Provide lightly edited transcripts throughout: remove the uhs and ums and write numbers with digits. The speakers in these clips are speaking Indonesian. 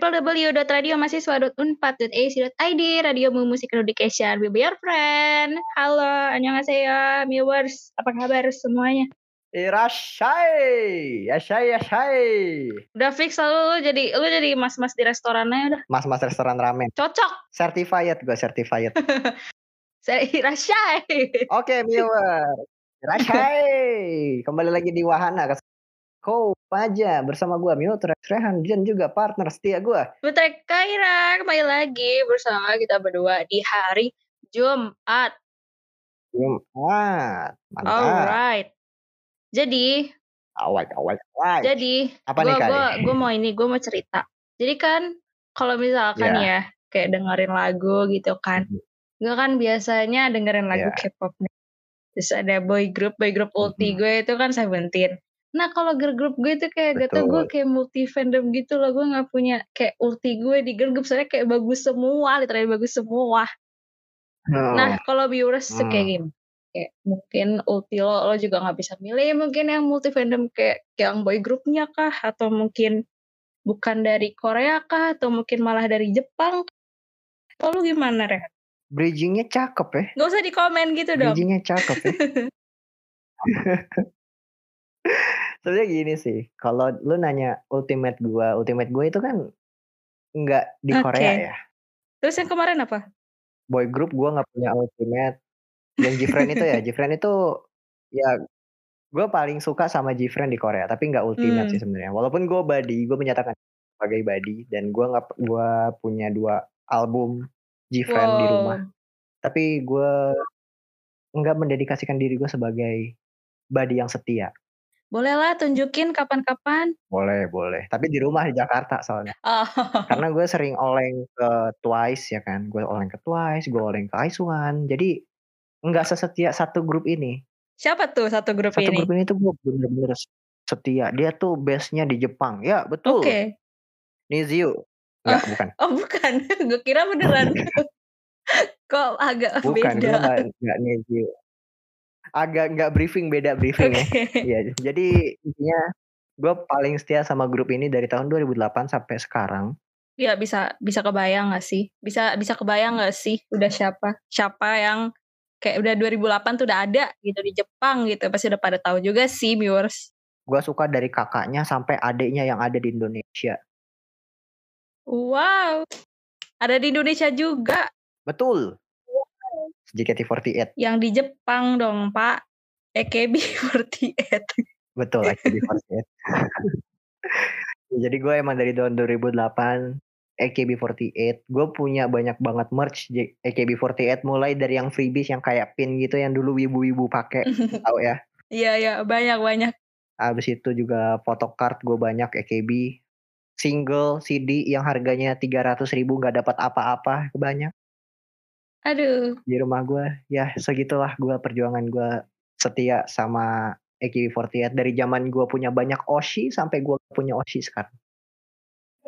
www.radiomahasiswa.unpad.ac.id, Radio Musik Education, Be Your Friend. Halo, annyeonghaseyo, viewers. Apa kabar semuanya? Irashai, yashai. Udah fix lu jadi mas-mas di restorannya udah. Mas-mas restoran ramen. Cocok. Certified. Saya Irashai. Oke, viewer. Irashai. Kembali lagi di Wahana. Kau aja bersama gue Mio, Rehan, dan juga partner setia gue Butek Kaira. Kembali lagi bersama kita berdua di hari Jumat. Mantap. Alright. Jadi awal. Jadi gue mau cerita. Jadi kan kalau misalkan ya kayak dengerin lagu gitu kan, gue kan biasanya dengerin lagu K-pop nih. Terus ada boy group ulti gue itu kan Seventeen. Nah kalau girl group gue itu kayak gak tau, gue kayak multi fandom gitu loh. Gue gak punya kayak ulti gue di girl group, soalnya kayak bagus semua. Nah kalau viewers tuh kayak gini, kayak mungkin ulti lo juga gak bisa milih. Mungkin yang multi fandom kayak yang boy groupnya kah, atau mungkin bukan dari Korea kah, atau mungkin malah dari Jepang. Lo gimana Rehan? Bridgingnya cakep ya. Gak usah di komen gitu dong. Bridgingnya cakep ya. Sebenarnya gini sih, kalau lu nanya ultimate gue itu kan nggak di Korea ya. Terus yang kemarin apa? Boy group gue nggak punya ultimate. Yang G-Friend itu ya, gue paling suka sama G-Friend di Korea, tapi nggak ultimate sih sebenarnya. Walaupun gue menyatakan sebagai buddy, dan gue punya 2 album G-Friend di rumah. Tapi gue nggak mendedikasikan diri gue sebagai buddy yang setia. Bolehlah tunjukin kapan-kapan. Boleh. Tapi di rumah di Jakarta soalnya. Oh. Karena gue sering oleng ke Twice ya kan. Gue oleng ke Twice, gue oleng ke IZ*ONE. Jadi nggak sesetia satu grup ini. Siapa tuh satu grup ini? Satu grup ini tuh gue bener-bener setia. Dia tuh base-nya di Jepang. Ya betul. Oke. Okay. Niziu. Enggak, bukan. Oh bukan. Gue kira beneran. Kok agak bukan, beda. Bukan, gue nggak Niziu. Agak nggak beda briefing ya. Jadi intinya gue paling setia sama grup ini dari tahun 2008 sampai sekarang. Iya, bisa kebayang nggak sih? Bisa kebayang nggak sih? Udah siapa yang kayak udah 2008 tuh udah ada gitu di Jepang gitu, pasti udah pada tahu juga sih viewers. Gue suka dari kakaknya sampai adiknya yang ada di Indonesia. Wow, ada di Indonesia juga. Betul. JKT48. Yang di Jepang dong Pak. AKB48. Betul, AKB48. Jadi gue emang dari tahun 2008 AKB48. Gue punya banyak banget merch AKB48, mulai dari yang freebies, yang kayak pin gitu, yang dulu ibu-ibu pakai. Tahu ya? Iya, banyak. Abis itu juga photocard gue banyak AKB. Single CD yang harganya 300.000, gak dapat apa-apa, banyak. Aduh. Di rumah gue, ya segitulah gue perjuangan gue setia sama AKB48 dari zaman gue punya banyak Oshi sampai gue punya Oshi sekarang.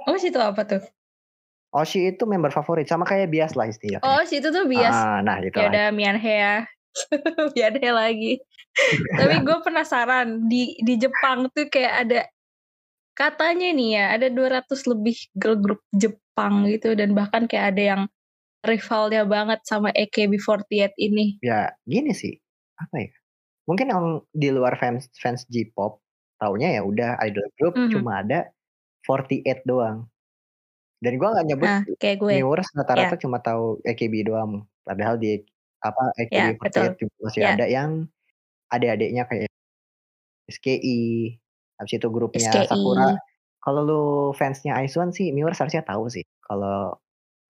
Oshi itu apa tuh? Oshi itu member favorit, sama kayak bias lah istilahnya. Oh, Oshi itu tuh bias. Ah, nah gitu. Ya udah Mianhea. Mianhea lagi. Tapi gue penasaran di Jepang tuh kayak ada, katanya nih ya, ada 200 lebih girl group Jepang gitu, dan bahkan kayak ada yang rivalnya banget sama AKB48 ini. Ya gini sih, apa ya, mungkin yang di luar fans J-pop taunya ya udah idol group cuma ada 48 doang. Dan gue gak nyebut, viewers rata-rata cuma tahu AKB doang. Padahal di AKB48 masih ada yang adik-adiknya kayak SKE, habis itu grupnya SKE. Sakura. Kalau lu fansnya IZ*ONE sih, viewers harusnya tahu sih. Kalau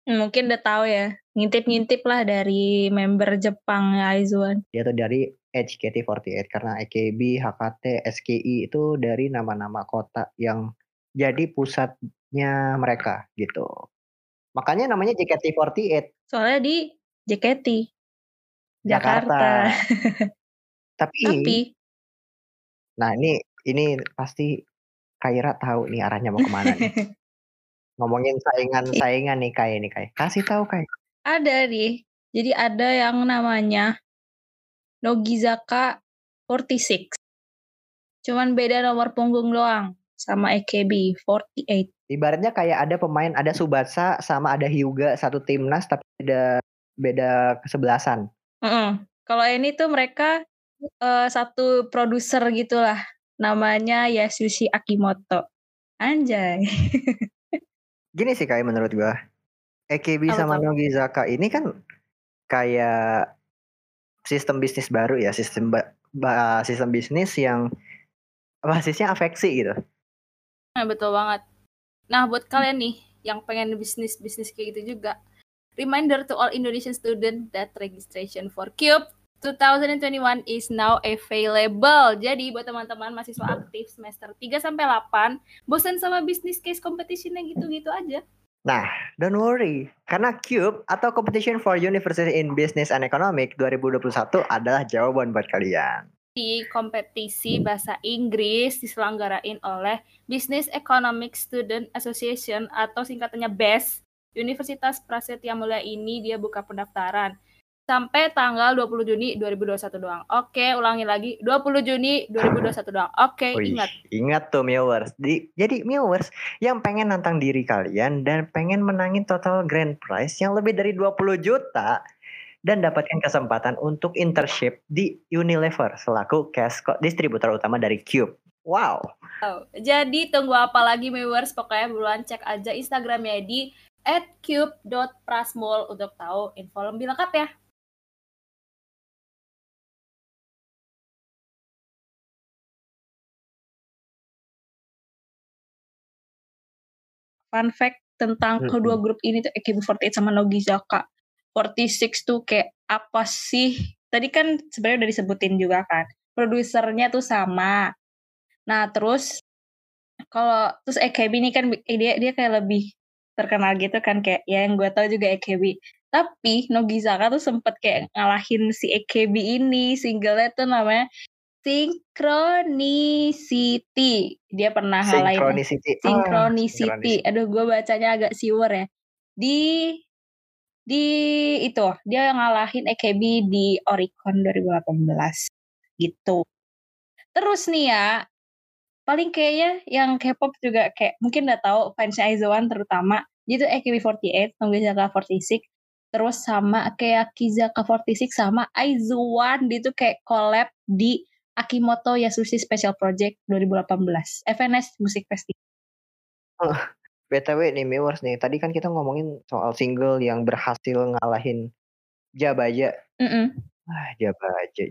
mungkin udah tahu ya, ngintip-ngintip lah dari member Jepang IZ*ONE. Dia tuh dari HKT48, karena AKB, HKT, SKI itu dari nama-nama kota yang jadi pusatnya mereka gitu. Makanya namanya JKT48. Soalnya di JKT Jakarta. Tapi nah ini pasti Kaira tahu nih arahnya mau kemana nih. Ngomongin saingan nih Kai. Kasih tahu Kai. Ada nih. Jadi ada yang namanya Nogizaka46. Cuman beda nomor punggung doang. sama AKB48. Ibaratnya kayak ada pemain, ada Tsubasa sama ada Hyuga satu timnas tapi beda kesebelasan. Kalau ini tuh mereka satu produser gitulah, namanya Yasushi Akimoto. Anjay. Gini sih kayak menurut gue, AKB sama Nogizaka ini kan kayak sistem bisnis baru ya, sistem bisnis yang basisnya afeksi gitu. Nah, betul banget. Nah, buat kalian nih yang pengen bisnis kayak gitu juga, reminder to all Indonesian student that registration for Cube 2021 is now available. Jadi buat teman-teman mahasiswa aktif semester 3-8, bosan sama business case competition-nya gitu-gitu aja. Nah, don't worry, karena Cube atau Competition for University in Business and Economic 2021 adalah jawaban buat kalian. Di kompetisi bahasa Inggris diselenggarain oleh Business Economic Student Association atau singkatannya BES, Universitas Prasetya Mulia ini dia buka pendaftaran sampai tanggal 20 Juni 2021 doang. Oke, ulangi lagi. 20 Juni 2021 doang. Oke, ingat. Ingat tuh Miowers. Jadi Miowers yang pengen nantang diri kalian dan pengen menangin total grand prize yang lebih dari 20 juta dan dapatkan kesempatan untuk internship di Unilever selaku cash distributor utama dari Cube. Wow. Oh, jadi tunggu apa lagi Miowers? Pokoknya buruan cek aja Instagramnya di @cube.prasmul untuk tahu info lebih lengkap ya. Fun fact tentang kedua grup ini tuh AKB48 sama Nogizaka46 tuh kayak apa sih? Tadi kan sebenarnya udah disebutin juga kan. Produsernya tuh sama. Nah, terus AKB ini kan dia kayak lebih terkenal gitu kan, kayak ya yang gue tahu juga AKB. Tapi Nogizaka tuh sempet kayak ngalahin si AKB ini. Singlenya tuh namanya Synchronicity. Dia pernah ngalahin Synchronicity. Aduh, gue bacanya agak siwer ya. Di itu dia ngalahin AKB di Oricon 2018 gitu. Terus nih ya, paling kayaknya yang K-pop juga kayak mungkin udah tahu fansnya IZ*ONE terutama. Jadi tuh AKB48, Nogizaka46, terus sama Keyakizaka46 sama IZ*ONE dia tuh kayak collab di Akimoto Yasushi Special Project 2018 FNS Music Festival. BTW nih viewers nih, tadi kan kita ngomongin soal single yang berhasil ngalahin Jabaja.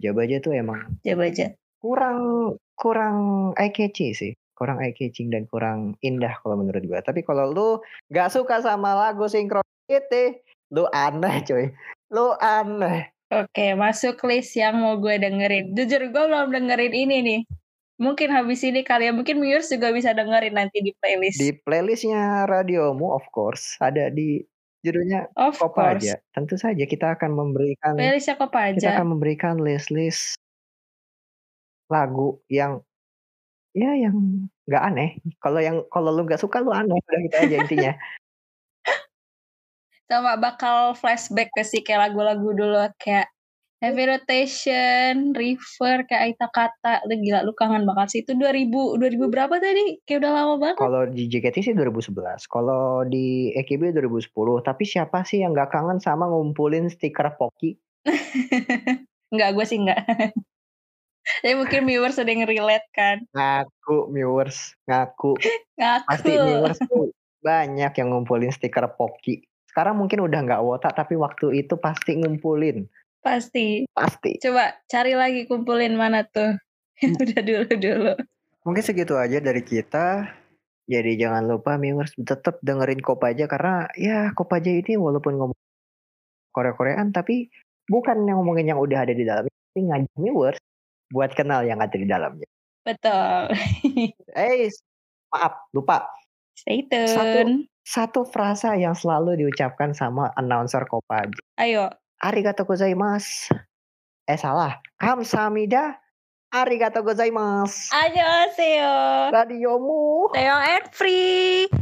Jabaja tuh emang kurang eye catching sih, kurang eye catching dan kurang indah kalau menurut gue. Tapi kalau lu nggak suka sama lagu Synchronicity, lu aneh coy, lu aneh. Oke, masuk list yang mau gue dengerin. Jujur gue belum dengerin ini nih. Mungkin habis ini kalian, mungkin viewers juga bisa dengerin nanti di playlist. Di playlistnya Radiomu, of course. Ada di judulnya of Kopa course. Aja. Tentu saja kita akan memberikan playlistnya Kopa aja. Kita akan memberikan list-list lagu yang ya yang nggak aneh. Kalau lu nggak suka lu aneh. Udah gitu aja intinya. Sama bakal flashback ke sih kayak lagu-lagu dulu kayak Heavy Rotation, River, kayak Aita Kata. Lu gila, lu kangen banget sih. Itu 2000 berapa tadi? Kayak udah lama banget. Kalau di JKT sih 2011, kalau di AKB 2010. Tapi siapa sih yang gak kangen sama ngumpulin stiker Poki? Enggak, gue sih enggak. Jadi mungkin viewers ada yang relate kan. Ngaku viewers, ngaku. Pasti viewers tuh banyak yang ngumpulin stiker Poki. Sekarang mungkin udah nggak wotak, tapi waktu itu pasti ngumpulin. Pasti. Coba cari lagi, kumpulin mana tuh. Udah dulu. Mungkin segitu aja dari kita. Jadi jangan lupa viewers tetap dengerin Kopaja, karena ya Kopaja ini walaupun ngomong Korea-Koreaan, tapi bukan yang ngomongin yang udah ada di dalamnya, tapi ngajak viewers buat kenal yang ada di dalamnya. Betul. Maaf, lupa. Stay tune. Satu frasa yang selalu diucapkan sama announcer Kopaja. Ayo. Arigatou gozaimasu. Salah. Kamsahamnida. Arigatou gozaimasu. Annyeonghaseyo. Radiomu. Stay on and free.